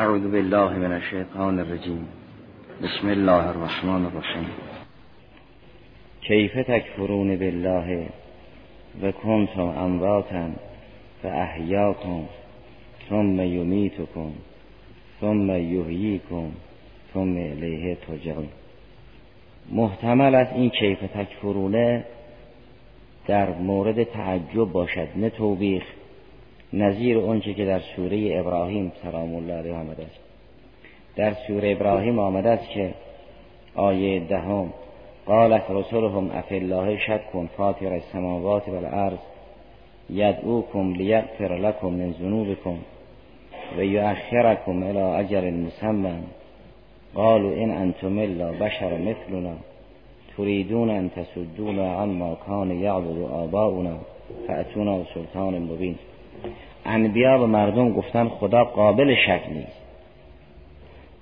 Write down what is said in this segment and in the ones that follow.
اعوذ بالله من الشیطان الرجیم بسم الله الرحمن الرحیم کیف تکفرون بالله و کنتم امواتا و احیاکم ثم یمیتکم ثم یحییکم ثم الیه ترجعون. محتمل است این کیف تکفرونه در مورد تعجب باشد، نه توبیخ، نظیر اونچه که در سوره ابراهیم سلام الله علیه آمده است. در سوره ابراهیم آمده است که آیه 10 قالت رسولهم افی الله شکن فاطر السماوات والارض یدعوکم لیغفر لکم من ذنوبکم و یؤخرکم الی اجل مسمی قالوا ان انتم الا بشر مثلنا تريدون ان تصدونا عما كان يعبد آباؤنا فأتونا بسلطان مبین. انبیا به مردم گفتن خدا قابل شک نیست،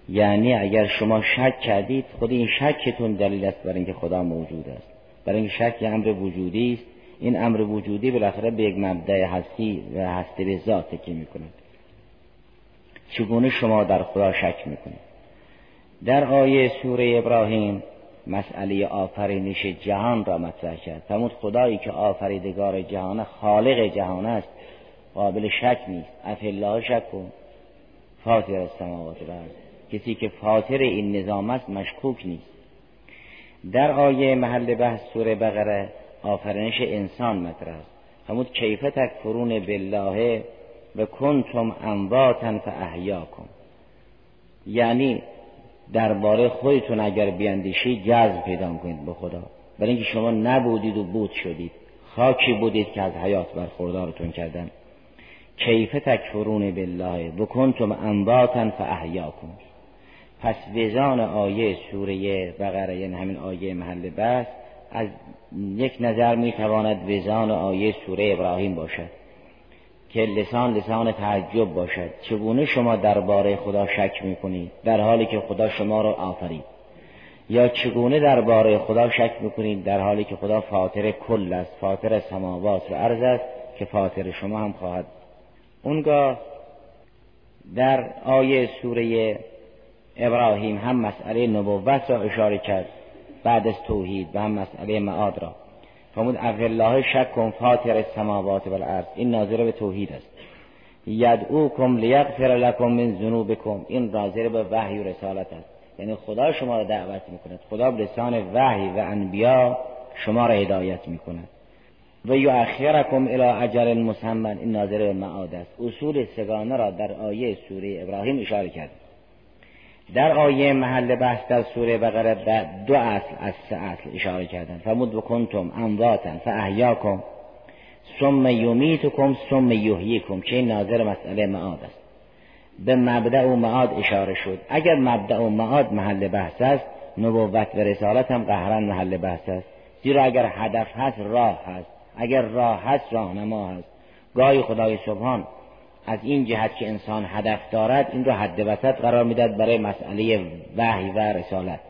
یعنی اگر شما شک کردید خود این شکتون دلیل است برای اینکه خدا موجود است، برای اینکه شک یه امر وجودی است. این امر وجودی بالاخره به یک مبدأ هستی و هستی به ذات تکیه میکنه. چگونه شما در خدا شک میکنید؟ در آیه سوره ابراهیم مسئله آفرینش جهان را مطرح کرد. فرمود خدایی که آفریدگار جهان، خالق جهان است، قابل شک نیست. افی الله شک کن فاطر السماوات والارض، کسی که فاطر این نظام است مشکوک نیست. در آیه محل بحث سوره بقره آفرینش انسان مطرح است. فرمود کیف تکفرون بالله و کنتم امواتا فاحیاکم، یعنی درباره خودتون اگر بیاندیشی جذب پیدا کنید به خدا، برای اینکه شما نبودید و بود شدید، خاکی بودید که از حیات برخوردارتون کردن. کیف تکفرون بالله و کنتم انباتا فاحیاکم. پس وزان آیه سوره بقره، یعنی همین آیه محل بحث، از یک نظر میتواند وزان آیه سوره ابراهیم باشد که لسان تعجب باشد. چگونه شما درباره خدا شک میکنید در حالی که خدا شما را آفرید؟ یا چگونه درباره خدا شک میکنید در حالی که خدا فاطر کل است، فاطر سماوات و ارض است که فاطر شما هم خواهد. اونگاه در آیه سوره ابراهیم هم مسئله نبوت را اشاره کرد بعد از توحید و هم مسئله معاد را. فرمود افی الله شک کن فاطر السماوات والارض، این ناظر به توحید است. یدعوکم لیغفر لکم من ذنوبکم، این ناظر به وحی و رسالت است، یعنی خدا شما را دعوت میکند، خدا به لسان وحی و انبیا شما را هدایت میکند. و یؤخرکم الی اجل مسمی، این ناظر به معاد است. اصول سگانه را در آیه سوره ابراهیم اشاره کرد. در آیه محل بحث در سوره بقره به 2 اصل از 3 اصل اشاره کردند. فرمود و کنتم امواتا فاحیاکم ثم یمیتکم ثم یحییکم، که این ناظر مسئله معاد است. به مبدأ و معاد اشاره شد. اگر مبدأ و معاد محل بحث است، نبوت و رسالت هم قهرن محل بحث است، زیرا اگر هدف هست راه هست، اگر راه هست راهنما هست. گاهی خدای سبحان از این جهت که انسان هدف دارد این رو حد وسط قرار میداد برای مسئله وحی و رسالت.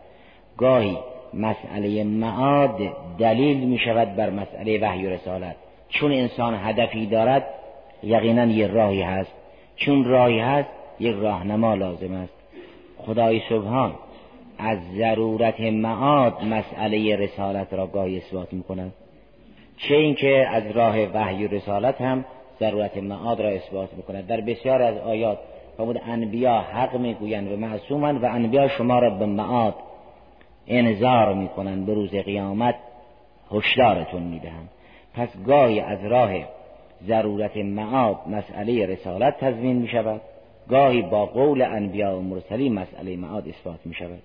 گاهی مسئله معاد دلیل می شود بر مسئله وحی و رسالت، چون انسان هدفی دارد یقینا یه راهی هست، چون راهی هست یک راهنما لازم است. خدای سبحان از ضرورت معاد مسئله رسالت را گاهی اثبات می کند، چه اینکه از راه وحی و رسالت هم ضرورت معاد را اثبات میکند. در بسیار از آیات فرمود انبیا حق میگویند و معصومند و انبیا شما را به معاد انذار میکنند، به روز قیامت هشدارتون میدهند. پس گاهی از راه ضرورت معاد مسئله رسالت تضمین میشود، گاهی با قول انبیا و مرسلین مسئله معاد اثبات میشود.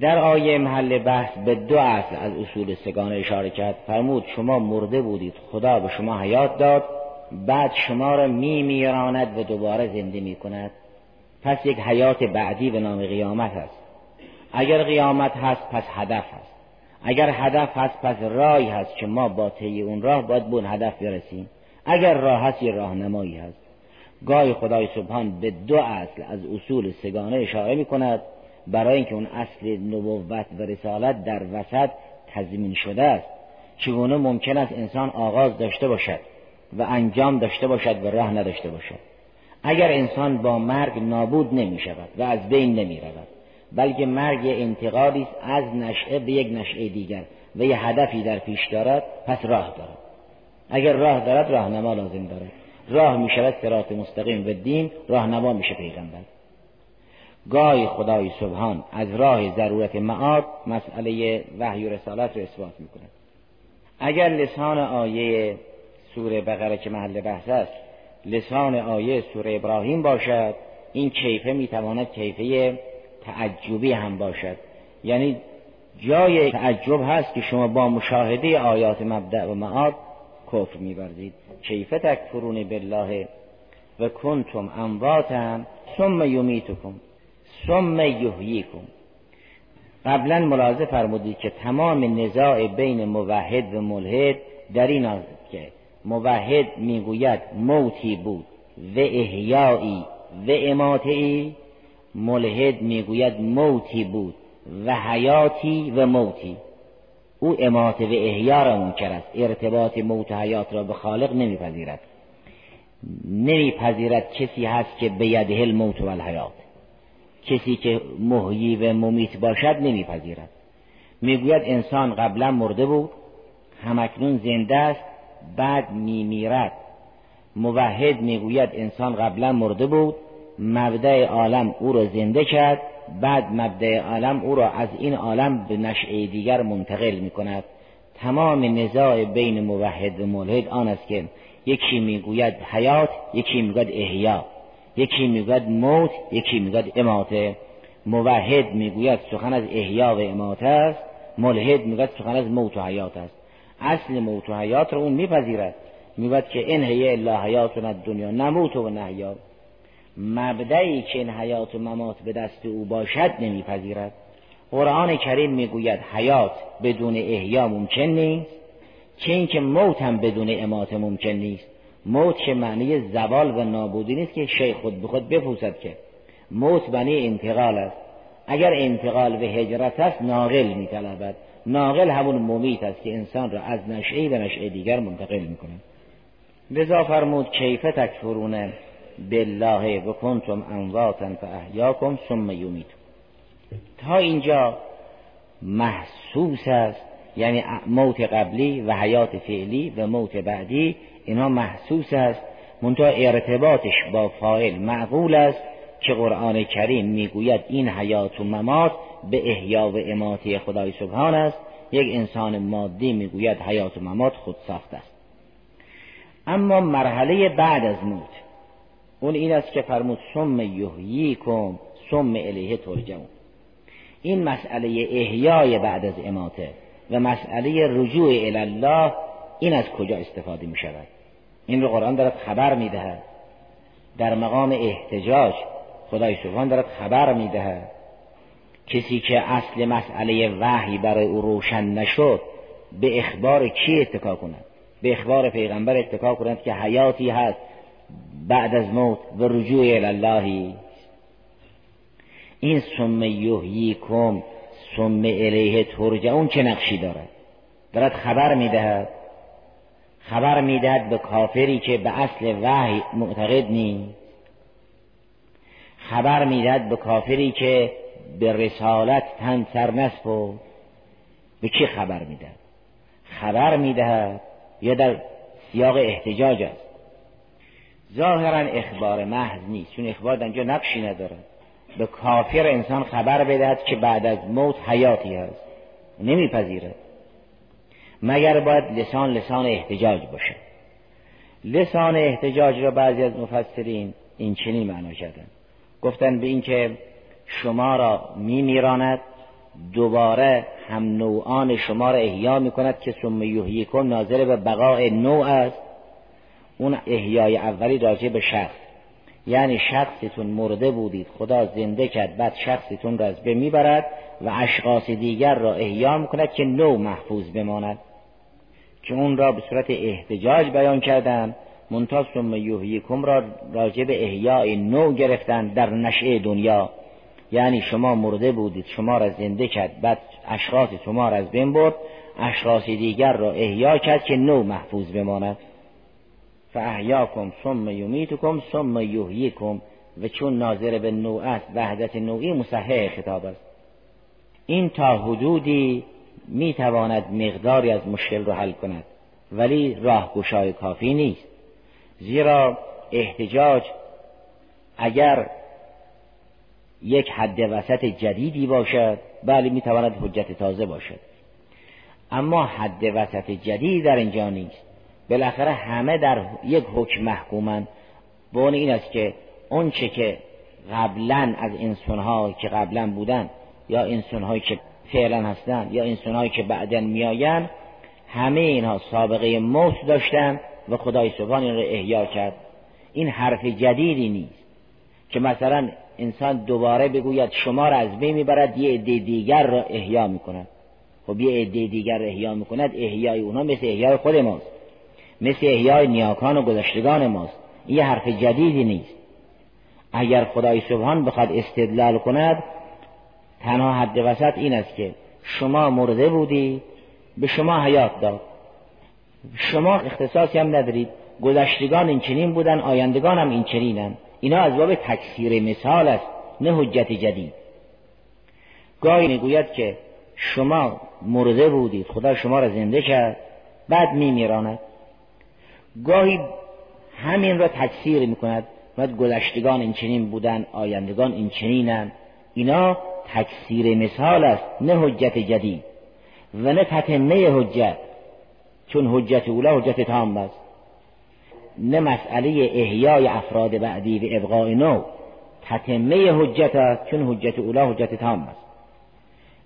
در آیه محل بحث به 2 اصل از اصول سگانه اشاره کرد. فرمود شما مرده بودید، خدا به شما حیات داد، بعد شما را میراند و دوباره زنده میکند. پس یک حیات بعدی به نام قیامت است. اگر قیامت هست پس هدف هست، اگر هدف هست پس راهی هست که ما با طی اون راه باید به اون هدف برسیم. اگر راه هست یه راهنمایی هست. گاهی خدای سبحان به 2 اصل از اصول سگانه اشاره میکند برای اینکه اون اصل نبوت و رسالت در وسط تضمین شده است. چگونه ممکن است انسان آغاز داشته باشد و انجام داشته باشد و راه نداشته باشد؟ اگر انسان با مرگ نابود نمی شود و از بین نمی رود، بلکه مرگ انتقالی است از نشعه به یک نشعه دیگر و یه هدفی در پیش دارد، پس راه دارد. اگر راه دارد راهنما لازم دارد. راه می شود صراط مستقیم و دین، راهنما میشه پیغمبر. گاهی خدای سبحان از راه ضرورت معاد مسئله وحی و رسالت رو اثبات میکنه. اگر لسان آیه سوره بقره که محل بحث است لسان آیه سوره ابراهیم باشد، این کیفه میتواند کیفه تعجبی هم باشد، یعنی جای تعجب هست که شما با مشاهده آیات مبدأ و معاد کفر می‌ورزید. کیف تکفرون بالله و کنتم امواتا ثم یمیتکم ثم یحییکم. قبلا ملاحظه فرمودید که تمام نزاع بین موحد و ملحد در این است که موحد میگوید موتی بود و احیایی و اماته‌ای، ملحد میگوید موتی بود و حیاتی و موتی. او امات و احیا را منکر است، ارتباط موت و حیات را به خالق نمیپذیرد. نمیپذیرد کسی هست که بیده الموت و الحیات، کسی که محیی و ممیت باشد نمیپذیرد. میگوید انسان قبلا مرده بود، همکنون زنده است، بعد میمیرد. موحد میگوید انسان قبلا مرده بود، مبدأ عالم او را زنده کرد، بعد مبدأ عالم او را از این عالم به نشأه دیگر منتقل میکند. تمام نزاع بین موحد و ملحد آن است که یکی میگوید حیات، یکی میگوید احیا، یکی میگوید موت، یکی میگوید اماته. موحد میگوید سخن از احیا و اماته است، ملحد میگوید سخن از موت و حیات است. اصل موت و حیات را اون میپذیرد، میگوید که ان هی الا حیاتنا الدنیا نموت و نحیا. مبدعی که این حیات و ممات به دست او باشد نمیپذیرد. قرآن کریم میگوید حیات بدون احیا ممکن نیست، چه این که موت هم بدون امات ممکن نیست. موت که معنی زوال و نابودی نیست که شیء خود به خود بپوسد، که موت معنی انتقال است. اگر انتقال و هجرت است ناقل میطلبد، ناقل همون ممیت است که انسان را از نشعه به نشعه دیگر منتقل میکنه. لذا فرمود کیف تکفرون بالله و کنتم امواتا فاحیاکم ثم یمیتکم. تا اینجا محسوس است، یعنی موت قبلی و حیات فعلی و موت بعدی اینا محسوس است، منتها ارتباطش با فاعل معقول است که قرآن کریم میگوید این حیات و ممات به احیا و اماته خدای سبحان است. یک انسان مادی میگوید حیات و ممات خود ساخته است. اما مرحله بعد از موت اون این است که فرمود ثم یحییکم ثم الیه ترجعون. این مسئله احیای بعد از اماته و مسئله رجوع الی الله، این از کجا استفاده می شود؟ این رو قرآن دارد خبر می دهد. در مقام احتجاج خدای سبحان دارد خبر می دهد. کسی که اصل مسئله وحی برای او روشن نشد به اخبار کی اتکا کند؟ به اخبار پیغمبر اتکا کند که حیاتی هست بعد از موت و رجوع الاللهی. این ثم یحییکم ثم الیه ترجعون چه نقشی دارد؟ دارد خبر میدهد، خبر میدهد به کافری که به اصل وحی معتقد نیست، خبر میدهد به کافری که به رسالت تن سر نسپرد. به کی خبر میدهد؟ خبر میدهد یا در سیاق احتجاج است. ظاهرا اخبار محض نیست، چون اخبار در اینجا نقشی ندارد. به کافر انسان خبر بدهد که بعد از موت حیاتی هست، نمیپذیره. مگر باید لسان احتجاج باشه. لسان احتجاج را بعضی از مفسرین این چنین معنا کردند، گفتن به این که شما را میمیراند، دوباره هم نوعان شما را احیا میکند که ثم یحییکم ناظر به بقاء نوع است. اون احیای اولی راجع به شخص، یعنی شخصتون مرده بودید، خدا زنده کرد، بعد شخصتون را از بین میبرد و اشخاص دیگر را احیا میکند که نو محفوظ بماند، که اون را به صورت احتجاج بیان کردن. منتها ثم یحییکم را راجع به احیای نو گرفتن در نشأه دنیا، یعنی شما مرده بودید، شما را زنده کرد، بعد اشخاص شما را از بین برد، اشخاص دیگر را احیا کرد که نو محفوظ بماند. فاحیاکم ثم یمیتکم ثم یحییکم، و چون ناظر به نوع است، وحدت نوعی، مصحح خطاب است. این تا حدودی میتواند مقداری از مشکل را حل کند، ولی راهگشای کافی نیست، زیرا احتجاج اگر یک حد وسط جدیدی باشد بله میتواند حجت تازه باشد، اما حد وسط جدید در اینجا نیست. بالاخره همه در یک حکم محکومند. بون این است که اون چه که قبلا از انسان‌ها که قبلا بودن یا انسان‌هایی که فعلا هستند یا انسان‌هایی که بعداً میآیند، همه اینها سابقه موت داشتند و خدای سبحان این را احیا کرد. این حرف جدیدی نیست که مثلا انسان دوباره بگوید شما را از بین میبرد یه عده دیگر را احیا میکند. خب یه عده دیگر را احیا میکند، احیای اونها مثل احیای خود ماست، مثل احیای نیاکان و گذشتگان ماست. این حرف جدیدی نیست. اگر خدای سبحان بخواد استدلال کند، تنها حد وسط این است که شما مرده بودی به شما حیات داد، شما اختصاصی هم ندارید، گذشتگان این چنین بودن، آیندگان هم این چنینند. اینا از باب تکثیر مثال است، نه حجت جدید. گاهی میگوید که شما مرده بودید، خدا شما را زنده کرد، بعد میمیراند. گاهی همین را تکثیر میکند، بعد گذشتگان این چنین بودن، آیندگان این چنینند. اینا تکثیر مثال است، نه حجت جدید و نه تتمه حجت، چون حجت اولی حجت تام است. نه مسئله احیای افراد بعدی و ابقاء نو تتمه حجت است، چون حجت اولی حجت تام است.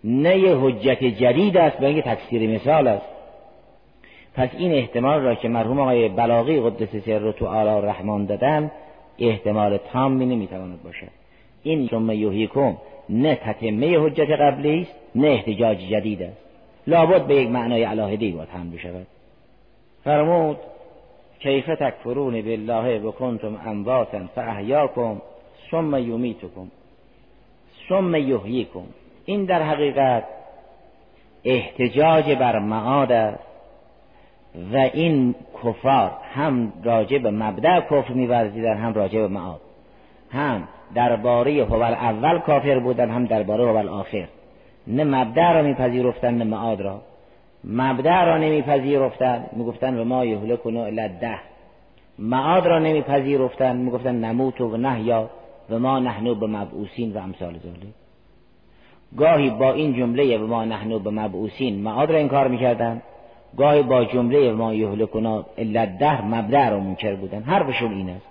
نه یه حجت جدید است، بلکه تکثیر مثال است. پس این احتمال را که مرحوم آقای بلاغی قدس سره تعالی رحمان دادن، احتمال تام نمیتواند باشد. این ثم یحییکم نه تتمه حجت قبلی است، نه احتجاج جدید است، لابد به یک معنای علاهده‌ای باید حمل شود. فرمود کیف تکفرون بالله و کنتم امواتا فاحیاکم ثم یمیتکم ثم یحییکم. این در حقیقت احتجاج بر معاد است و این کفار هم راجع به مبدأ کفر می‌ورزیدن، هم راجع به معاد، هم درباره هو الاول کافر بودن، هم درباره هو الاخر. نه مبدأ را میپذیرفتن نه معاد را. مبدأ را نمیپذیرفتن، میگفتن و ما یهلکون الا الدهر. معاد را نمیپذیرفتن، میگفتن نموت و نحیا و ما نحنو بمبعوثین و امثال ذلک. گاهی با این جمله و ما نحنو بمبعوثین معاد را انکار میکردن، گاهی با جمله و ما یهلکون الا الدهر مبدأ را منکر بودن. حرفشون این است،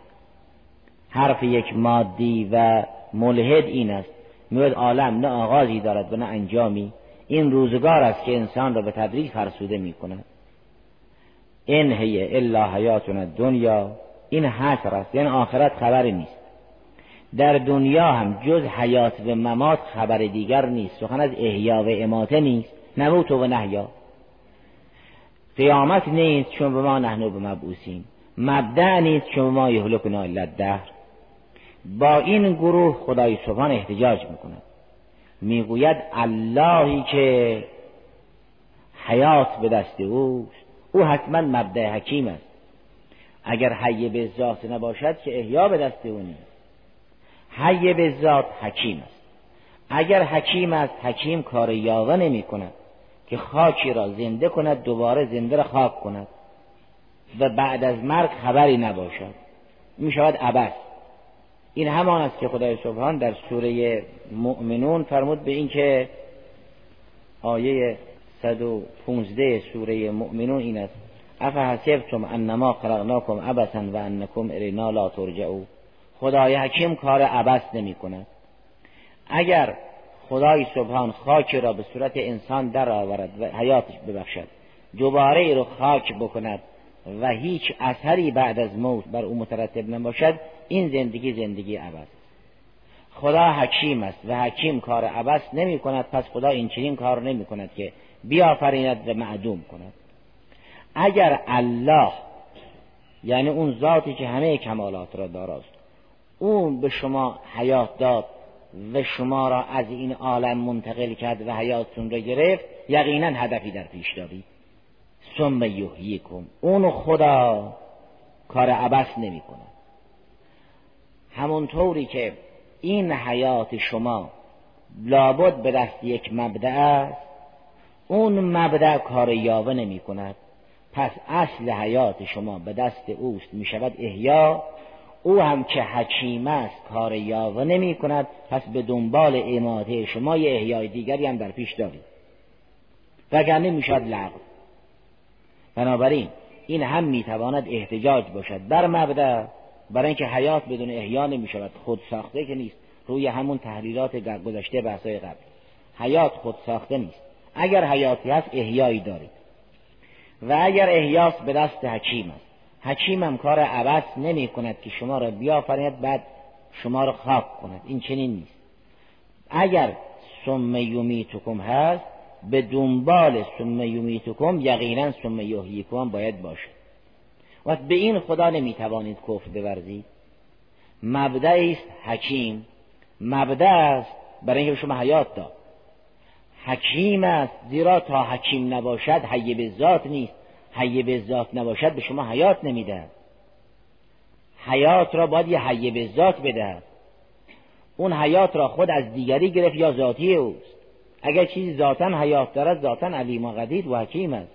حرف یک مادی و ملحد این است. می‌گوید عالم نه آغازی دارد و نه انجامی، این روزگار است که انسان را به تدریج فرسوده می‌کند. این هی الا حیاتنا دنیا، این حشر است، یعنی آخرت خبری نیست. در دنیا هم جز حیات و ممات خبر دیگر نیست، سخن از احیا و اماته نیست، نموت و نحیا، قیامت نیست چون به ما نحنو بمبعوثیم، مبدأ نیست چون ما یهلکنا الا الدهر. با این گروه خدای سبحان احتجاج میکند، میگوید اللهی که حیات به دست اوست، او حتما مبدأ حکیم است. اگر حی به ذات نباشد که احیا به دست او نیست. حی به ذات حکیم است. اگر حکیم است، حکیم کار یاوه نمی کند که خاکی را زنده کند، دوباره زنده را خاک کند و بعد از مرگ خبری نباشد، می شود عبث. این همان است که خدای سبحان در سوره مؤمنون فرمود به این که آیه 115 سوره مؤمنون این است: افحسبتم انما خلقناکم عبثا و انکم الینا لا ترجعون. خدای حکیم کار عبث نمی کند. اگر خدای سبحان خاک را به صورت انسان در آورد و حیاتش ببخشد، دوباره ای رو خاک بکند و هیچ اثری بعد از موت بر او مترتب نباشد، این زندگی عبث. خدا حکیم است و حکیم کار عبث نمی کند. پس خدا این چنین کار نمی کند که بیافریند و معدوم کند. اگر الله، یعنی اون ذاتی که همه کمالات را داراست، اون به شما حیات داد و شما را از این عالم منتقل کرد و حیاتتون را گرفت، یقینا هدفی در پیش دارید. ثم یحییکم. اون خدا کار عبث نمی کنه. همونطوری که این حیات شما لابد به دست یک مبدأ است، اون مبدأ کار یاوه نمی کند، پس اصل حیات شما به دست اوست، می شود احیا. او هم که حکیم است کار یاوه نمی کند، پس به دنبال اماده شما یه احیای دیگری هم در پیش دارید، وگرنه می شود لغو. بنابراین این هم می تواند احتجاج باشد بر مبدأ، برای اینکه حیات بدون احیا نمی شود، خود ساخته که نیست. روی همون تحلیلات گذشته بحثای قبل، حیات خود ساخته نیست. اگر حیاتی هست احیایی دارید، و اگر احیاس به دست حکیم است، حکیم هم کار عبث نمی کند که شما را بیافریند بعد شما را خاک کند، این چنین نیست. اگر ثم یمیتکم هست، به دنبال ثم یمیتکم یقینا ثم یحییکم باید باشه. و به این خدا نمی توانید کفر بورزید. مبدعی است حکیم، مبدع است برای اینکه شما حیات داد. حکیم است زیرا تا حکیم نباشد حی به ذات نیست، حی به ذات نباشد به شما حیات نمیده. حیات را باید یه حی به ذات بده. اون حیات را خود از دیگری گرفت یا ذاتی اوست. اگر چیزی ذاتن حیات دارد، ذاتن علیم و قدیر و حکیم است.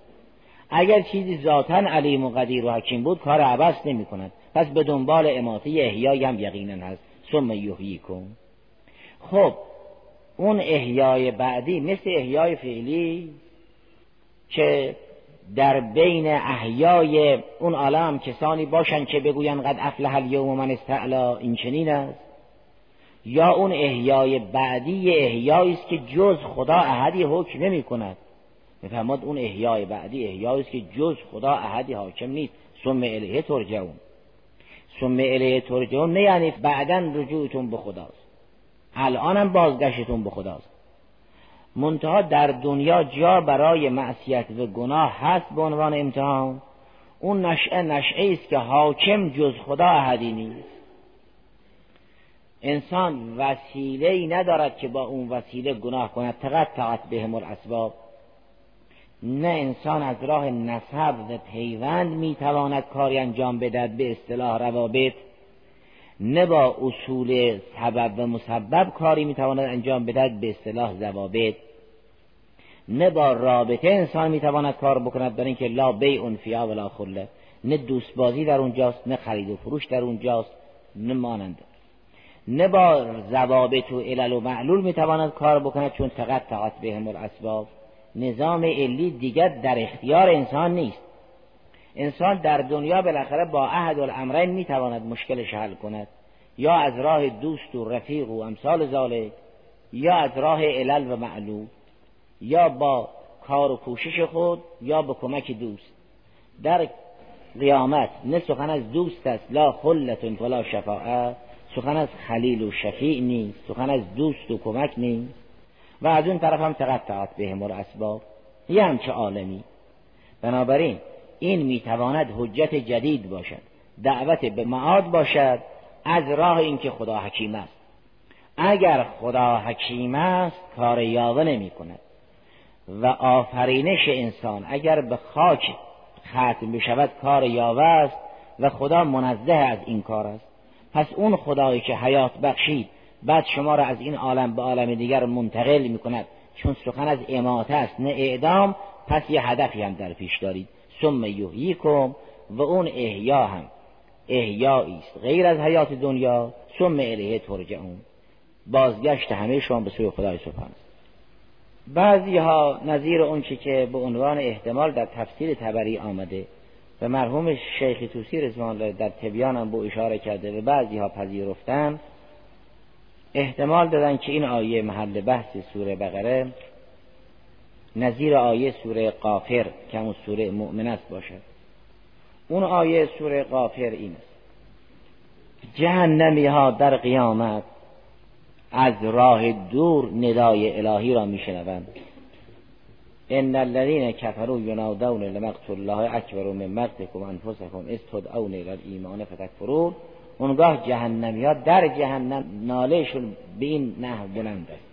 اگر چیزی ذاتن علیم و قدیر و حکیم بود کار عبث نمی کند، پس به دنبال اماته احیای هم یقینا هست، ثم یحییکم. خب اون احیای بعدی مثل احیای فعلی که در بین احیای اون عالم کسانی باشن که بگوین قد افلح الیوم من استعلا، این چنین است. یا اون احیای بعدی احیایی است که جز خدا احدی حکم نمی کند. میفهمید اون احیای بعدی احیایی است که جز خدا احدی حاکم نیست. ثم الیه ترجعون. ثم الیه ترجعون نه یعنی بعداً رجوعتون به خداست، الانم بازگشتون به خداست. منتها در دنیا جا برای معصیت و گناه هست به عنوان امتحان. اون نشعه است که حاکم جز خدا احدی نیست. انسان وسیله‌ای ندارد که با اون وسیله گناه کند، تقطعت بهم الاسباب. نه انسان از راه نسب و پیوند میتواند کاری انجام بدهد به اصطلاح روابط، نه با اصول سبب و مسبب کاری میتواند انجام بدهد به اصطلاح ضوابط، نه با رابطه انسان میتواند کار بکند، برای اینکه لا بیع فیها ولا خله، نه دوست بازی در اونجاست، نه خرید و فروش در اونجاست، نه مانند، نه با ضوابط و علل و معلول میتواند کار بکند، چون تقطعت بهم الاسباب. نظام علی دیگر در اختیار انسان نیست. انسان در دنیا بالاخره با عهد الامرین میتواند مشکلش حل کند، یا از راه دوست و رفیق و امثال ذالک، یا از راه علل و معلول، یا با کار و کوشش خود، یا با کمک دوست. در قیامت نه سخن از دوست است، لا خلتن ولا شفاعه، سخن از خلیل و شفیع نیست، سخن از دوست و کمک نیست. و از اون طرف هم تقطعت بهم الاسباب، یه همچه عالمی. بنابراین این میتواند حجت جدید باشد، دعوت به معاد باشد، از راه اینکه خدا حکیم است. اگر خدا حکیم است کار یاوه نمی کند. و آفرینش انسان اگر به خاک ختم بشود کار یاوه است، و خدا منزه از این کار است. پس اون خدایی که حیات بخشید بعد شما را از این عالم به عالم دیگر منتقل می کند، چون سخن از اماته است نه اعدام، پس یه هدفی هم در پیش دارید. ثم یحییکم. و اون احیا هم احیایی است غیر از حیات دنیا. ثم الیه ترجعون. بازگشت همه شما به سوی خدای سبحانه. بعضی ها نظیر اون چی که به عنوان احتمال در تفسیر طبری آمده و مرحوم شیخ طوسی رضوان الله در تبیان هم به اشاره کرده و بعضی ها پذیرفتن، احتمال دادن که این آیه محل بحث سوره بقره نظیر آیه سوره غافر که اون سوره مؤمن است باشد. اون آیه سوره غافر این است: جهنمی ها در قیامت از راه دور ندای الهی را می شنوند. ان الذين كفروا ينادون لمقت الله اکبر من مقتكم انفسكم اذ تدعون الى الايمان فتكفرون. اونگاه جهنمی ها در جهنم نالهشون به این نحو بلند است: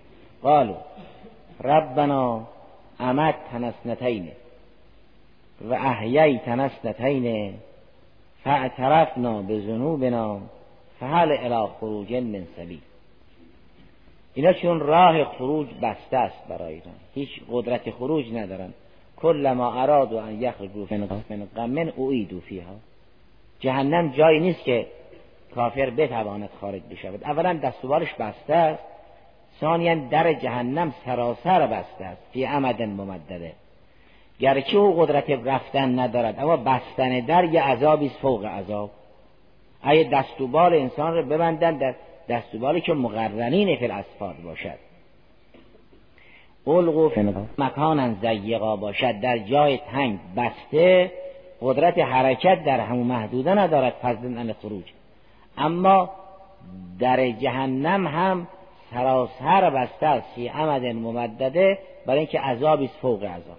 قالوا ربنا امتنا اثنتین و احییتنا اثنتین فاعترفنا بذنوبنا فهل الی خروج من سبیل. اینا چون راه خروج بسته است برای اینا، هیچ قدرت خروج ندارن. کلما ارادوا ان یخرجوا من غم اعیدوا فیها. جهنم جایی نیست که کافر بتواند خارج بشود. اولا دستوارش بسته است، ثانیا در جهنم سراسر بسته است، فی عمد ممدده. گرچه او قدرت رفتن ندارد اما بستن در یه عذابی فوق عذاب. اگه دستوبال انسان رو ببندن در دستوبالی که مقرنین فی الاسفار باشد، القوا مکانا ضیقا باشد، در جای تنگ بسته، قدرت حرکت در همون محدوده ندارد فضلا عن خروج. اما در جهنم هم سراسر بسته است، فی عمد ممدده، برای اینکه عذابی فوق عذاب.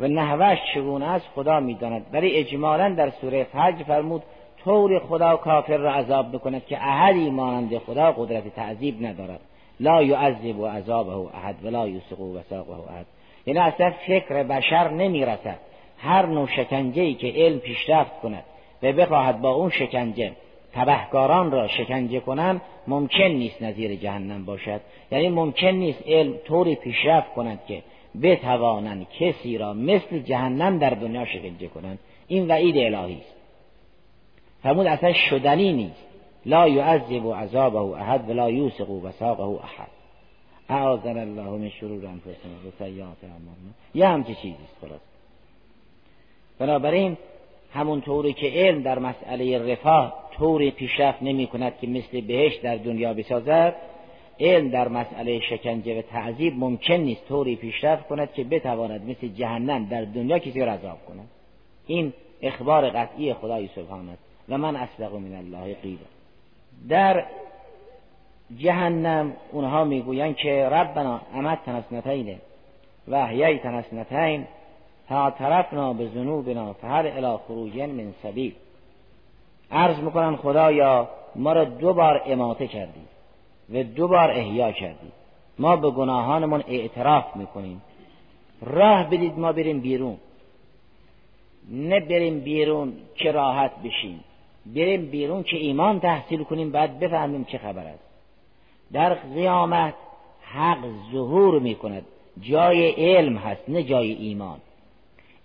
و نحوهش چگونه است خدا میداند، ولی اجمالا در سوره فجر فرمود طور خدا کافر را عذاب بکند که احدی مانند خدا قدرت تعذیب ندارد. لا یعذب و عذابه احد ولا یوثق وثاقه احد. یعنی اصلا فکر بشر نمیرسد هر نوع شکنجه‌ای که علم پیشرفت کند و بخواهد با اون شکنجه تبهکاران را شکنجه کنند ممکن نیست نظیر جهنم باشد. یعنی ممکن نیست علم طوری پیشرفت کند که بتوانند کسی را مثل جهنم در دنیا شکنجه کنند. این وعید الهی است. فرمود اصلا شدنی نیست. لا یعذب عذابه احد ولا یوثق وثاقه احد. اعاذنا الله من شرور انفسنا و سیئات اعمالنا. یه همچه چیزی است خلاص. بنابراین همونطوری که علم در مسئله رفاه طوری پیشرفت نمی کند که مثل بهشت در دنیا بسازد، علم در مسئله شکنجه و تعذیب ممکن نیست طوری پیشرفت کند که بتواند مثل جهنم در دنیا کسی را عذاب کند. این اخبار قطعی خدای سبحانه و من اصدق من الله قیلا. در جهنم اونها میگویند که ربنا امتنا اثنتین و احییتنا اثنتین فاعترفنا بذنوبنا فهل الی خروج من سبیل. عرض میکنن خدایا ما را دو بار اماته کردی و دو بار احیا کردی، ما به گناهانمون اعتراف میکنیم، راه بدید ما بریم بیرون. نه بریم بیرون که راحت بشیم، بریم بیرون که ایمان تحصیل کنیم، بعد بفهمیم چه خبر است. در قیامت حق ظهور میکند، جای علم هست نه جای ایمان.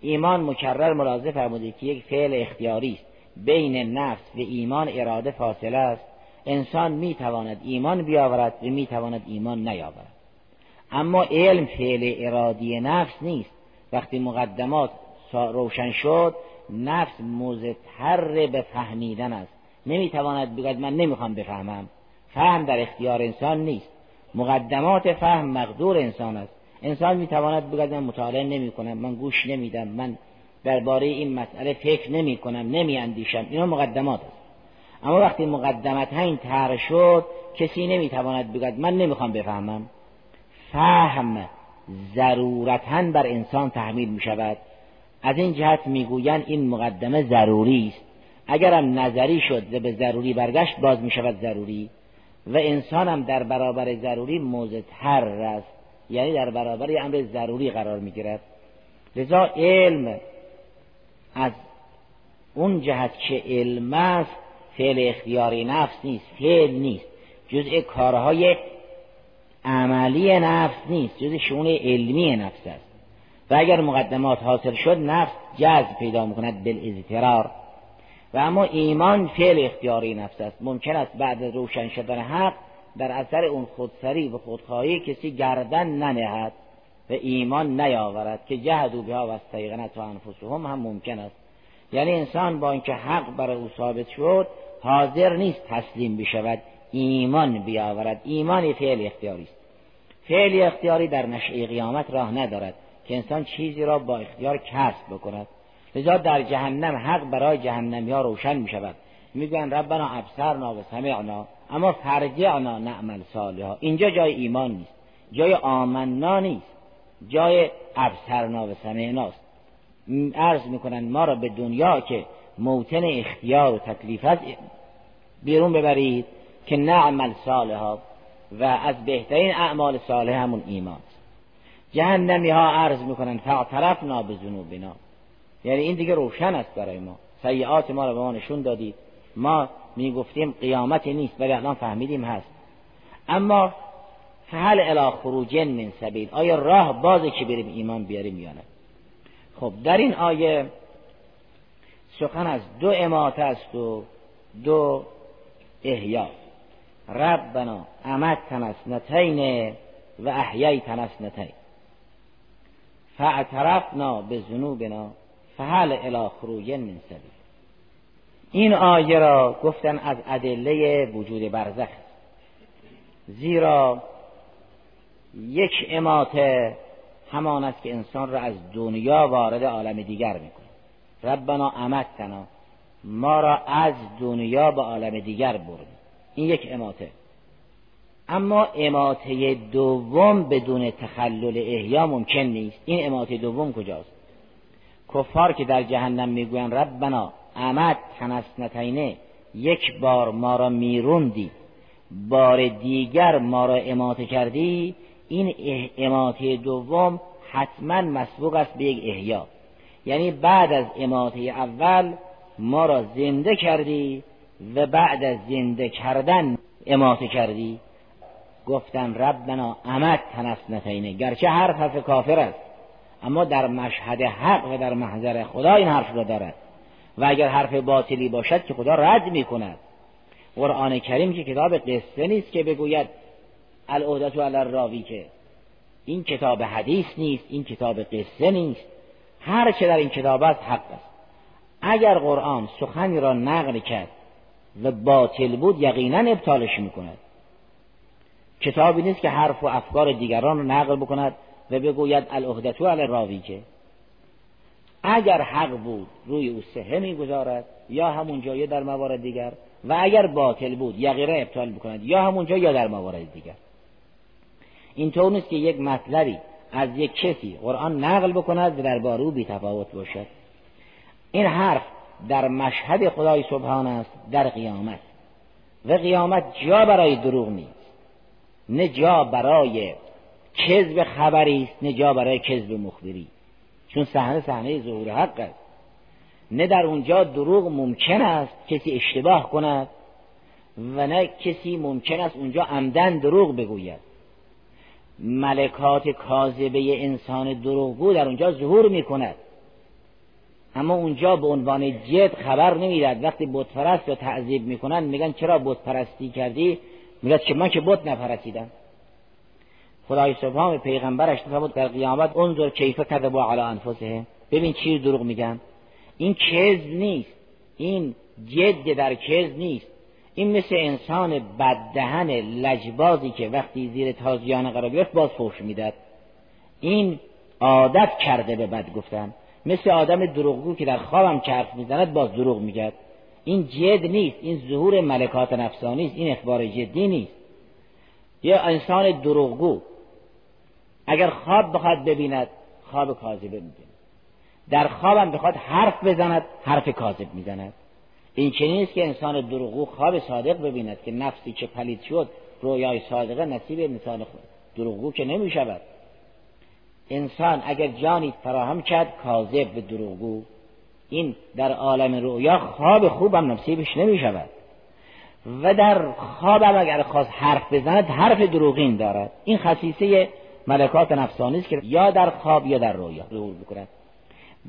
ایمان مکرر ملاحظه فرموده که یک فعل اختیاری است، بین نفس و ایمان اراده فاصله است. انسان میتواند ایمان بیاورد و میتواند ایمان نیاورد. اما علم فعل ارادی نفس نیست. وقتی مقدمات روشن شد، نفس مضطر به فهمیدن است، نمیتواند بگوید من نمیخوام بفهمم. فهم در اختیار انسان نیست، مقدمات فهم مقدور انسان است. انسان میتواند بگوید من مطالعه نمیکنم، من گوش نمیدم، من درباره این مسئله فکر نمیکنم، نمیاندیشم. اینا مقدمات است. اما وقتی مقدمات این طرح شد، کسی نمیتواند بگوید من نمیخوام بفهمم. فهم ضرورتاً بر انسان تحمیل میشود. از این جهت میگویند این مقدمه ضروری است. اگرم نظری شد و به ضروری برگشت، باز میشود ضروری. و انسان هم در برابر ضروری مضطر است، یعنی در برابر امر ضروری قرار میگیرد. لذا علم از اون جهت که علم است فعل اختیاری نفس نیست، فعل نیست، جزء کارهای عملی نفس نیست، جزء شئون علمی نفس است. و اگر مقدمات حاصل شد، نفس جذب پیدا میکند بالاضطرار. و اما ایمان فعل اختیاری نفس است. ممکن است بعد از روشن شدن حق در اثر اون خودسری و خودخواهی کسی گردن ننهد و ایمان نیاورد که جهدوا بها و استیقنتها انفسهم هم ممکن است. یعنی انسان با اینکه حق برای او ثابت شد حاضر نیست تسلیم بشود، ایمان بیاورد. ایمان فعل اختیاری است. فعل اختیاری در نشأه قیامت راه ندارد که انسان چیزی را با اختیار کسب بکند. لذا در جهنم حق برای جهنمی‌ها روشن می شود. میگن ربنا ابصرنا و سمعنا اما فرجعنا نعمل صالحا. اینجا جای ایمان نیست، جای آمنا نیست، جای ابصرنا و سمعناست. عرض میکنن ما را به دنیا که موطن اختیار و تکلیف است بیرون ببرید که نعمل صالحا، و از بهترین اعمال صالح همون ایمان. جهنمی ها عرض میکنن فاعترفنا بذنوبنا، یعنی این دیگه روشن است برای ما. سیئات ما را به ما نشون دادی. ما میگفتیم قیامت نیست ولی الان فهمیدیم هست. اما فهل الی خروج من سبیل، آیا راه بازه که بریم ایمان بیاریم یا نه؟ خب در این آیه سخن از دو اماته است و دو احیا. ربنا امتنا اثنتین و احییتنا اثنتین فاعترفنا بذنوبنا فهل الی خروج من سبیل. این آیه را گفتن از ادله وجود برزخ، زیرا یک اماته همان است که انسان را از دنیا وارد عالم دیگر میکنه. ربنا امتنا، ما را از دنیا به عالم دیگر برد، این یک اماته. اما اماته دوم بدون تخلل احیا ممکن نیست. این اماته دوم کجاست؟ کفار که در جهنم میگوین ربنا امتنا اثنتین، یک بار ما را میروندی بار دیگر ما را اماته کردی، این اماته دوم حتما مسبوق است به یک احیا. یعنی بعد از اماته اول ما را زنده کردی و بعد از زنده کردن اماته کردی. گفتن ربنا امتنا اثنتین، گرچه حرف کافر است اما در مشهد حق و در محضر خدا این حرف را دارد و اگر حرف باطلی باشد که خدا رد می کند. قرآن کریم که کتاب قصه نیست که بگوید العهدة علی الراوی، که این کتاب حدیث نیست، این کتاب قصه نیست. هر چه در این کتاب است حق است. اگر قرآن سخنی را نقل کرد و باطل بود یقینا ابطالش میکند. کتابی نیست که حرف و افکار دیگران را نقل بکند و بگوید العهدة علی الراوی، که اگر حق بود روی او صحه میگذارد یا همون جا یا در موارد دیگر، و اگر باطل بود یقینا ابطال میکند یا همون جا یا در موارد دیگر. اینطور نیست که یک مطلبی از یک کسی قرآن نقل بکند و درباره او بی تفاوت باشد. این حرف در مشهد خدای سبحان است در قیامت، و قیامت جا برای دروغ نیست، نه جا برای کذب خبری است نه جا برای کذب مخبری، چون صحنه ظهور حق است. نه در اونجا دروغ ممکن است کسی اشتباه کند و نه کسی ممکن است اونجا عمدن دروغ بگوید. ملکات کاذبه انسان دروغگو در اونجا ظهور میکند، اما اونجا به عنوان جد خبر نمیداد. وقتی بت پرست رو تعذیب میکنن میگن چرا بت پرستی کردی، میگه که من که بت نپرستیدم. خدای سبحان و پیغمبرش فرمود در قیامت انظر کیف کذبوا علی انفسهم، ببین چی دروغ میگن. این کذب نیست، این جد در کذب نیست. این مثل انسان بددهن لجبازی که وقتی زیر تازیانه قرار گرفت باز فحش میداد، این عادت کرده به بد گفتن. مثل آدم دروغگو که در خوابم حرف میزند باز دروغ میگه، این جد نیست، این ظهور ملکات نفسانی است، این اخبار جدی نیست. یا انسان دروغگو اگر خواب بخواد ببیند خواب کاذب میبیند، در خوابم بخواد حرف بزند حرف کاذب میزند. این چنین است که انسان دروغگو خواب صادق ببیند، که نفسی که پلید شد رویای صادقه نصیب انسان دروغگو که نمی شود. انسان اگر جانی فراهم کرد کاذب به دروغگو، این در عالم رؤیا خواب خوبم نصیبش نمی شود و در خوابم اگر خواست حرف بزند حرف دروغین دارد. این خصیصه ملکات نفسانی است که یا در خواب یا در رؤیا ظهور میکند.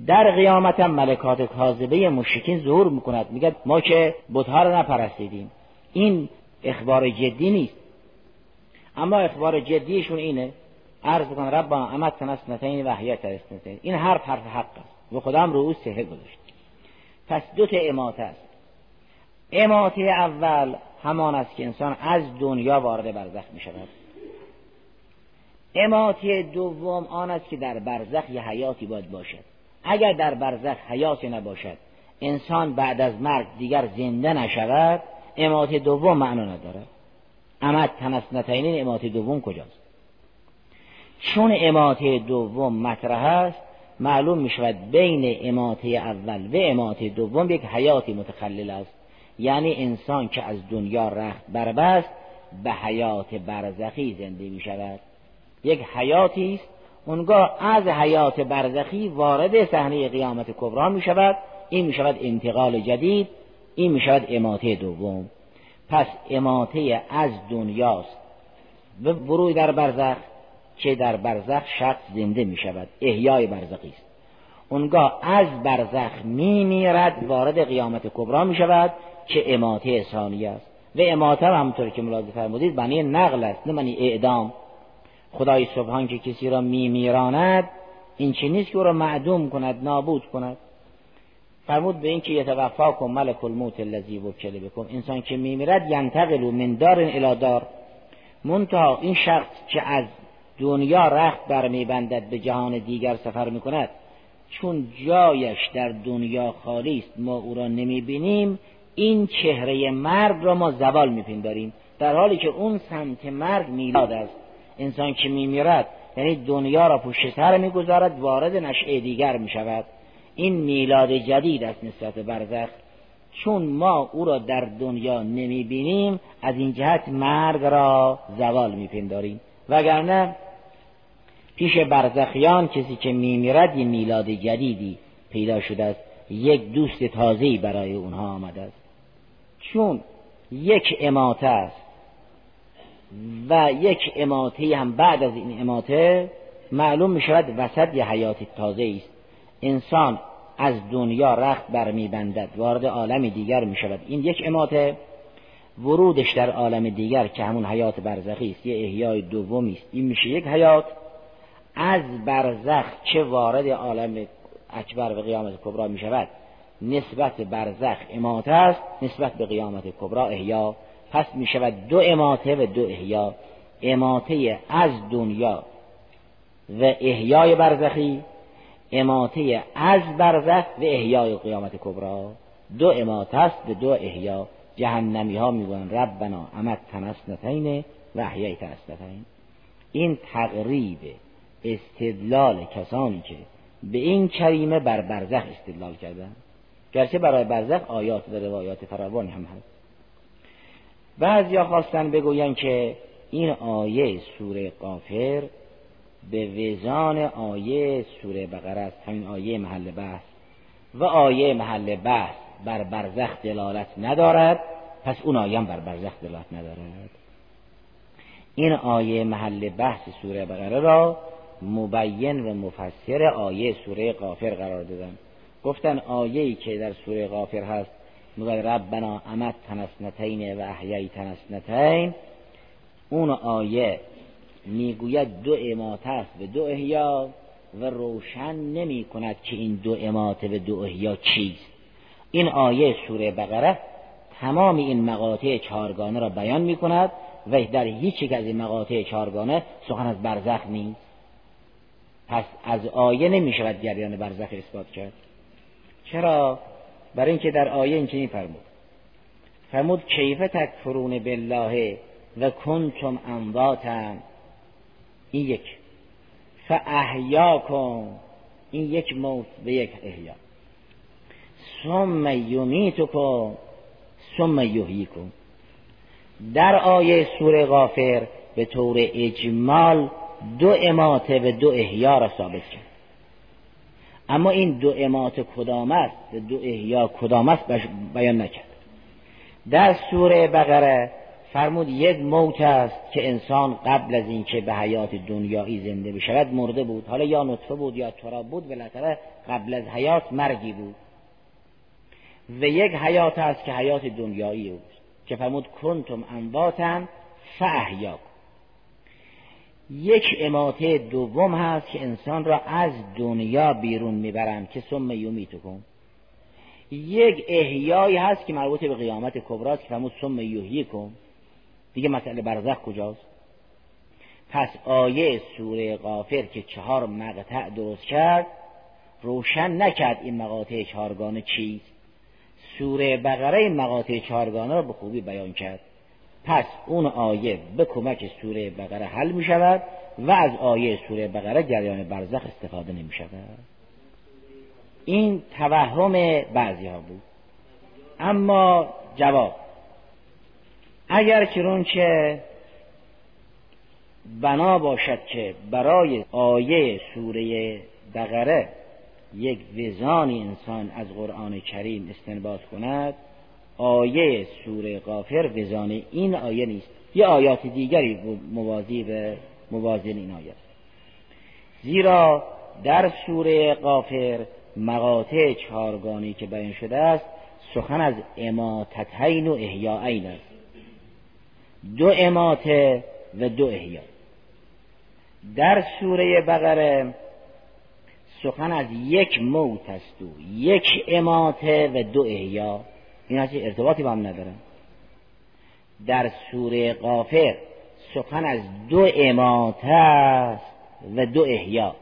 در قیامت هم ملکات کاذبه مشرکین ظهور میکند، میگه ما که بت‌ها را نپرستیدیم. این اخبار جدی نیست. اما اخبار جدیشون اینه عرض کن ربنا امتنا اثنتین و احییتنا اثنتین، این حرف حق است و خدا هم رو او صحه گذاشت. پس دو تا اماته است. اماته اول همان است که انسان از دنیا وارد برزخ می شود. اماته دوم آن است که در برزخ یه حیاتی باید باشد. اگر در برزخ حیاتی نباشد، انسان بعد از مرگ دیگر زنده نشود، اماته دوم معنا ندارد. امتنا اثنتین اماته دوم کجاست؟ چون اماته دوم مطرح است معلوم می شود بین اماته اول و اماته دوم یک حیاتی متخلل است. یعنی انسان که از دنیا رخت بربست به حیات برزخی زنده می شود. یک حیاتی است، اونگاه از حیات برزخی وارد صحنه قیامت کبری می شود این می شود انتقال جدید، این می شود اماته دوم. پس اماته از دنیاست و بروی در برزخ، که در برزخ شخص زنده می شود، احیای برزخی است. اونگاه از برزخ می میرد، وارد قیامت کبرا می شود که اماته ثانیه است. و اماته همونطور که ملاحظه فرمودید معنی نقل است، نه معنی اعدام. خدای سبحان که کسی را میمیراند این چی نیست که او را معدوم کند، نابود کند. فرمود به این که یتوفاکم ملک الموت الذی وکل بکم، انسان که میمیرد ینتقل من دار الی دار، منتها این شخص که از دنیا رخت برمیبندد به جهان دیگر سفر میکند، چون جایش در دنیا خالی است ما او را نمیبینیم، این چهره مرگ را ما زوال میپنداریم، در حالی که اون سمت مرگ میلاد است. انسان که میمیرد یعنی دنیا را پشت سر میگذارد، وارد نشأه دیگر میشود. این میلاد جدید است نسبت به برزخ. چون ما او را در دنیا نمیبینیم، از این جهت مرگ را زوال میپنداریم، وگرنه پیش برزخیان کسی که میمیرد یه میلاد جدیدی پیدا شده است، یک دوست تازه‌ای برای اونها آمده است. چون یک اماته است و یک اماته هم بعد از این اماته، معلوم می شود وسط یه حیات تازه است. انسان از دنیا رخت برمی بندد، وارد عالم دیگر می شود، این یک اماته. ورودش در عالم دیگر که همون حیات برزخی است، یه احیای دومی است، این میشه یک حیات. از برزخ که وارد عالم اکبر و قیامت کبرا می شود، نسبت برزخ اماته است، نسبت به قیامت کبرا احیا. پس می شود دو اماته و دو احیا، اماته از دنیا و احیای برزخی، اماته از برزخ و احیای قیامت کبرا. دو اماته است به دو احیا. جهنمی ها می گویند ربنا امتنا اثنتین و احییتنا اثنتین. این تقریب استدلال کسانی که به این کریمه بر برزخ استدلال کردند، گرچه برای برزخ آیات و روایات فراوانی هم هست. بعضیا خواستن بگویند که این آیه سوره غافر به وزان آیه سوره بقره است، همین آیه محل بحث، و آیه محل بحث بر برزخ دلالت ندارد، پس اون آیه هم بر برزخ دلالت ندارد. این آیه محل بحث سوره بقره را مبین و مفسر آیه سوره غافر قرار دادن. گفتن آیه‌ای که در سوره غافر هست میگه ربنا امتنا اثنتین و احییتنا اثنتین، اون آیه میگوید دو اماته است و دو احیا، و روشن نمی کند که این دو اماته و دو احیا چیست. این آیه سوره بقره تمام این مقاطع چهارگانه را بیان می کند و در هیچ یک از این مقاطع چهارگانه سخن از برزخ نیست. پس از آیه نمی شود جریان برزخ اثبات کرد. چرا؟ برای اینکه در آیه این چنین فرمود کیف تکفرون بالله و کنتم امواتا، این یک، فاحیاکم، این یک موت به یک احیا، ثم یمیتکم ثم یحییکم. در آیه سوره غافر به طور اجمال دو اماته و دو احیا را ثابت کرد. اما این دو اماته کدام است، دو احیا کدام است بیان نکرد. در سوره بقره فرمود یک موت است که انسان قبل از اینکه به حیات دنیایی زنده بشود مرده بود، حالا یا نطفه بود یا تراب بود، بالاخره قبل از حیات مرگی بود. و یک حیات است که حیات دنیایی بود که فرمود کنتم امواتا فاحیاکم. یک اماته دوم هست که انسان را از دنیا بیرون میبرند که ثم یمیتکم. یک احیایی هست که مربوط به قیامت کبرا است که فرمود ثم یحییکم. دیگه مسئله برزخ کجاست؟ پس آیه سوره غافر که چهار مقطع درست کرد روشن نکرد این مقاطع چهارگانه چیست. سوره بقره این مقاطع چهارگانه را به خوبی بیان کرد. پس اون آیه به کمک سوره بقره حل می شود و از آیه سوره بقره جریان برزخ استفاده نمی شود. این توهم بعضی ها بود. اما جواب، اگر چون که بنا باشد که برای آیه سوره بقره یک وزانی انسان از قرآن کریم استنباط کند، آیه سوره غافر وزان این آیه نیست، یه آیات دیگری موازی به موازی این آیه است. زیرا در سوره غافر مقاطع چهارگانه‌ای که بیان شده است سخن از اماتتین و احیائین است، دو اماته و دو احیا. در سوره بقره سخن از یک موت است و یک اماته و دو احیا، این هیچ ارتباطی با هم نداره. در سوره غافر سخن از دو اماته است و دو احیا،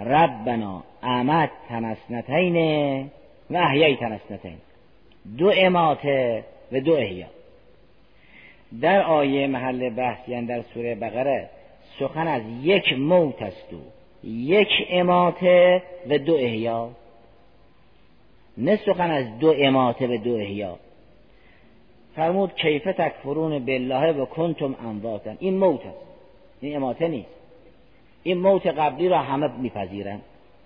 ربنا امتنا اثنتین و احییتنا اثنتین، دو اماته و دو احیا. در آیه محل بحث یعنی در سوره بقره سخن از یک موت است و یک اماته و دو احیا، نه سخن از دو اماته و دو احیا. فرمود کیف تکفرون بالله و کنتم امواتا، این موت است، این اماته نیست، این موت قبلی را همه میپذیرن.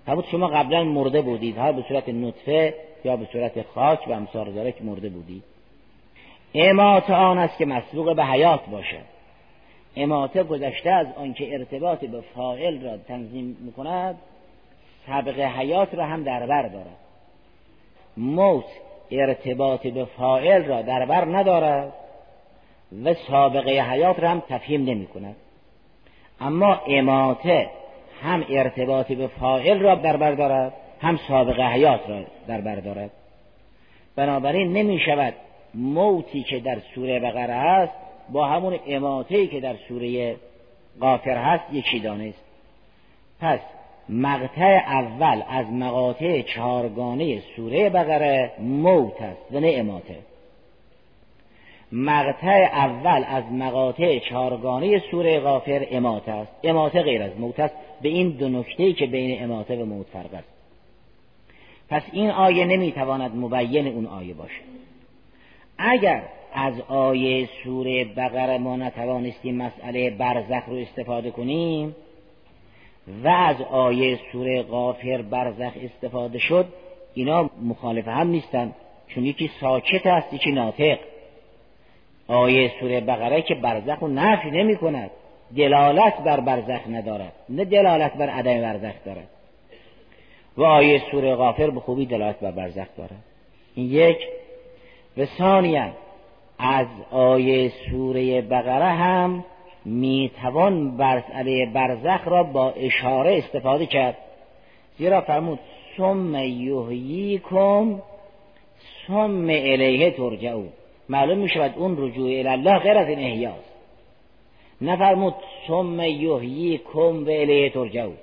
فرمود شما قبلا مرده بودید، ها، به صورت نطفه یا به صورت خاک و امثال ذلک مرده بودید. اماته آن است که مسبوق به حیات باشد، اماته گذشته از آنکه ارتباط به فاعل را تنظیم میکند، سبق حیات را هم در بر دارد. موت ارتباط به فاعل را در بر ندارد و سابقه حیات را هم تفهیم نمی کند. اما اماته هم ارتباط به فاعل را در بر دارد، هم سابقه حیات را در بر دارد. بنابراین نمی شود موتی که در سوره بقره هست با همون اماتهی که در سوره غافر هست یکی دانست. پس مقطع اول از مقاطع چهارگانه سوره بقره موت است و نه اماته. مقطع اول از مقاطع چهارگانه سوره غافر اماته است، اماته غیر از موت است. به این دو نکتهی که بین اماته و موت فرق است. پس این آیه نمیتواند مبین اون آیه باشه. اگر از آیه سوره بقره ما نتوانستیم مسئله برزخ رو استفاده کنیم و از آیه سوره غافر برزخ استفاده شد، اینا مخالف هم نیستن، چون یکی ساکت است یکی ناطق. آیه سوره بقره که برزخ رو نفی نمی کند، دلالت بر برزخ ندارد، نه دلالت بر عدم برزخ دارد، و آیه سوره غافر به خوبی دلالت بر برزخ دارد. این یک. و ثانیاً از آیه سوره بقره هم میتوان مسئله برزخ را با اشاره استفاده کرد، زیرا فرمود ثم یحییکم ثم الیه ترجعون. معلوم میشود اون رجوع الی الله غیر از این احیاست. نفرمود ثم یحییکم و الیه ترجعون،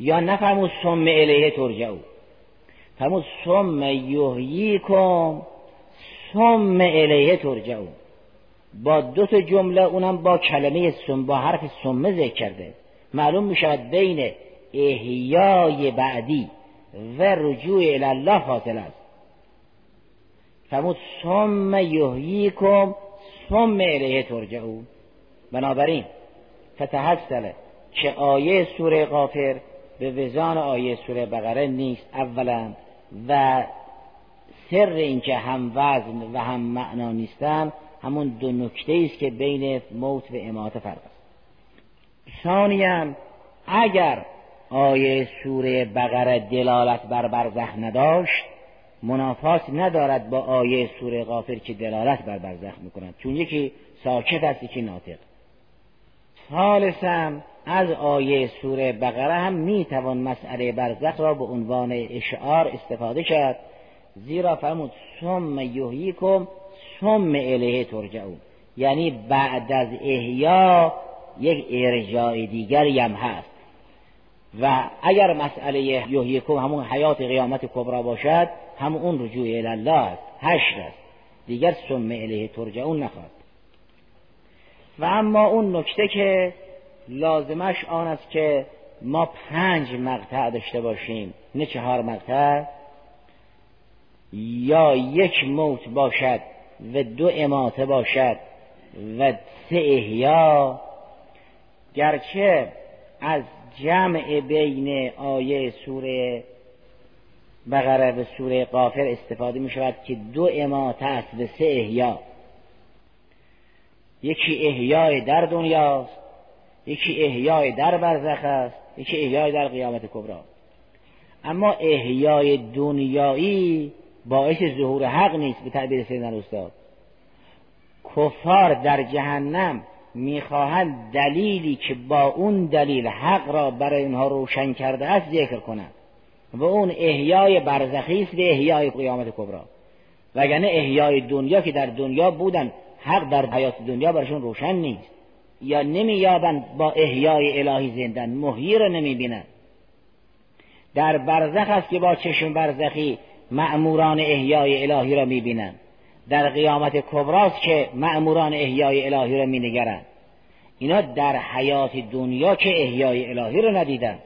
یا نفرمود ثم الیه ترجعون، فرمود ثم یحییکم ثم الیه ترجعون. با دو تا جمله، اونم با کلمه ثم، با حرف ثم ذکر کرده. معلوم می شود بین احیای بعدی و رجوع الی الله فاصله است. فرمود ثم یحییکم ثم الیه ترجعون. بنابراین فتحصل که آیه سوره غافر به وزان آیه سوره بقره نیست اولا، و سر اینکه هم وزن و هم معنا نیستن همون دو نکته ایست که بین موت و اماته فرق است. ثانیاً اگر آیه سوره بقره دلالت بر برزخ نداشت، منافات ندارد با آیه سوره غافر که دلالت بر برزخ میکنند، چون یکی ساکت است یکی ناطق. ثالثاً از آیه سوره بقره هم میتوان مسئله برزخ را به عنوان اشعار استفاده کرد، زیرا فرمود ثم یحییکم ثم الیه ترجعون، یعنی بعد از احیا یک ارجاع دیگری هم هست. و اگر مسئله یحییکم همون حیات قیامت کبرا باشد، هم اون رجوع الی الله است، حشر است، دیگر ثم الیه ترجعون نخواهد. و اما اون نکته که لازمش آن است که ما 5 مقطع داشته باشیم نه 4 مقطع، یا یک موت باشد و 2 اماته باشد و 3 احیا. گرچه از جمع بین آیه سوره بقره به سوره غافر استفاده می شود که دو اماته است به سه احیا. یکی احیای در دنیاست، یکی احیای در برزخ است، یکی احیای در قیامت کبری. اما احیای دنیایی باعث ظهور حق نیست. به تعبیر سیدنا استاد، کفار در جهنم میخواهند دلیلی که با اون دلیل حق را برای اونها روشن کرده است ذکر کنند و اون احیای برزخی است و احیای قیامت کبری. وگرنه احیای دنیا که در دنیا بودن حق در حیات دنیا برشون روشن نیست، یا نمییابند با احیای الهی زندن، محیی را نمیبینند. در برزخ است که با چشم برزخی مأموران احیای الهی را میبینند، در قیامت کبری است که مأموران احیای الهی را مینگرند. اینا در حیات دنیا که احیای الهی را ندیدند،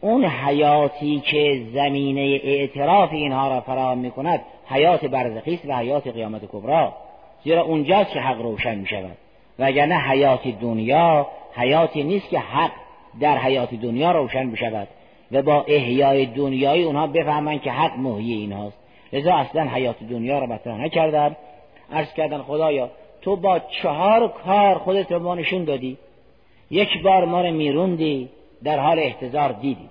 اون حیاتی که زمینه اعتراف اینها را فراهم میکند حیات برزخی است و حیات قیامت کبری، زیرا اونجاست که حق روشن میشود. وگرنه حیات دنیا حیاتی نیست که حق در حیات دنیا روشن بشود و با احیای دنیایی اونها بفهمن که حق محیی اینهاست. لذا اصلا حیات دنیا را مطرح نکردن، عرض کردن خدایا تو با 4 کار خودت ما نشون دادی. 1 بار ما را میروندی در حال احتضار، دیدی.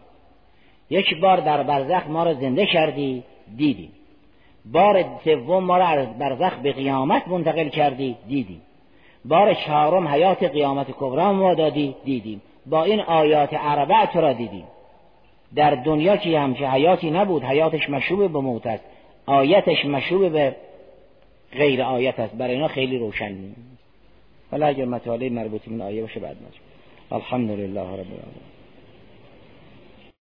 1 بار در برزخ ما را زنده کردی، دیدی. بار 3 ما را از برزخ به قیامت منتقل کردی، دیدی. بار 4 حیات قیامت کبری ما دادی، دیدیم. با این آیات 4 تو را دیدیم. در دنیا که همچه حیاتی نبود، حیاتش مشروب به موت است، آیتش مشروب به غیر آیت است، برای اینا خیلی روشن نیست. حالا اگر مطالعه مربوط به آیه باشه بعد ماجرا. الحمدلله رب العالمین.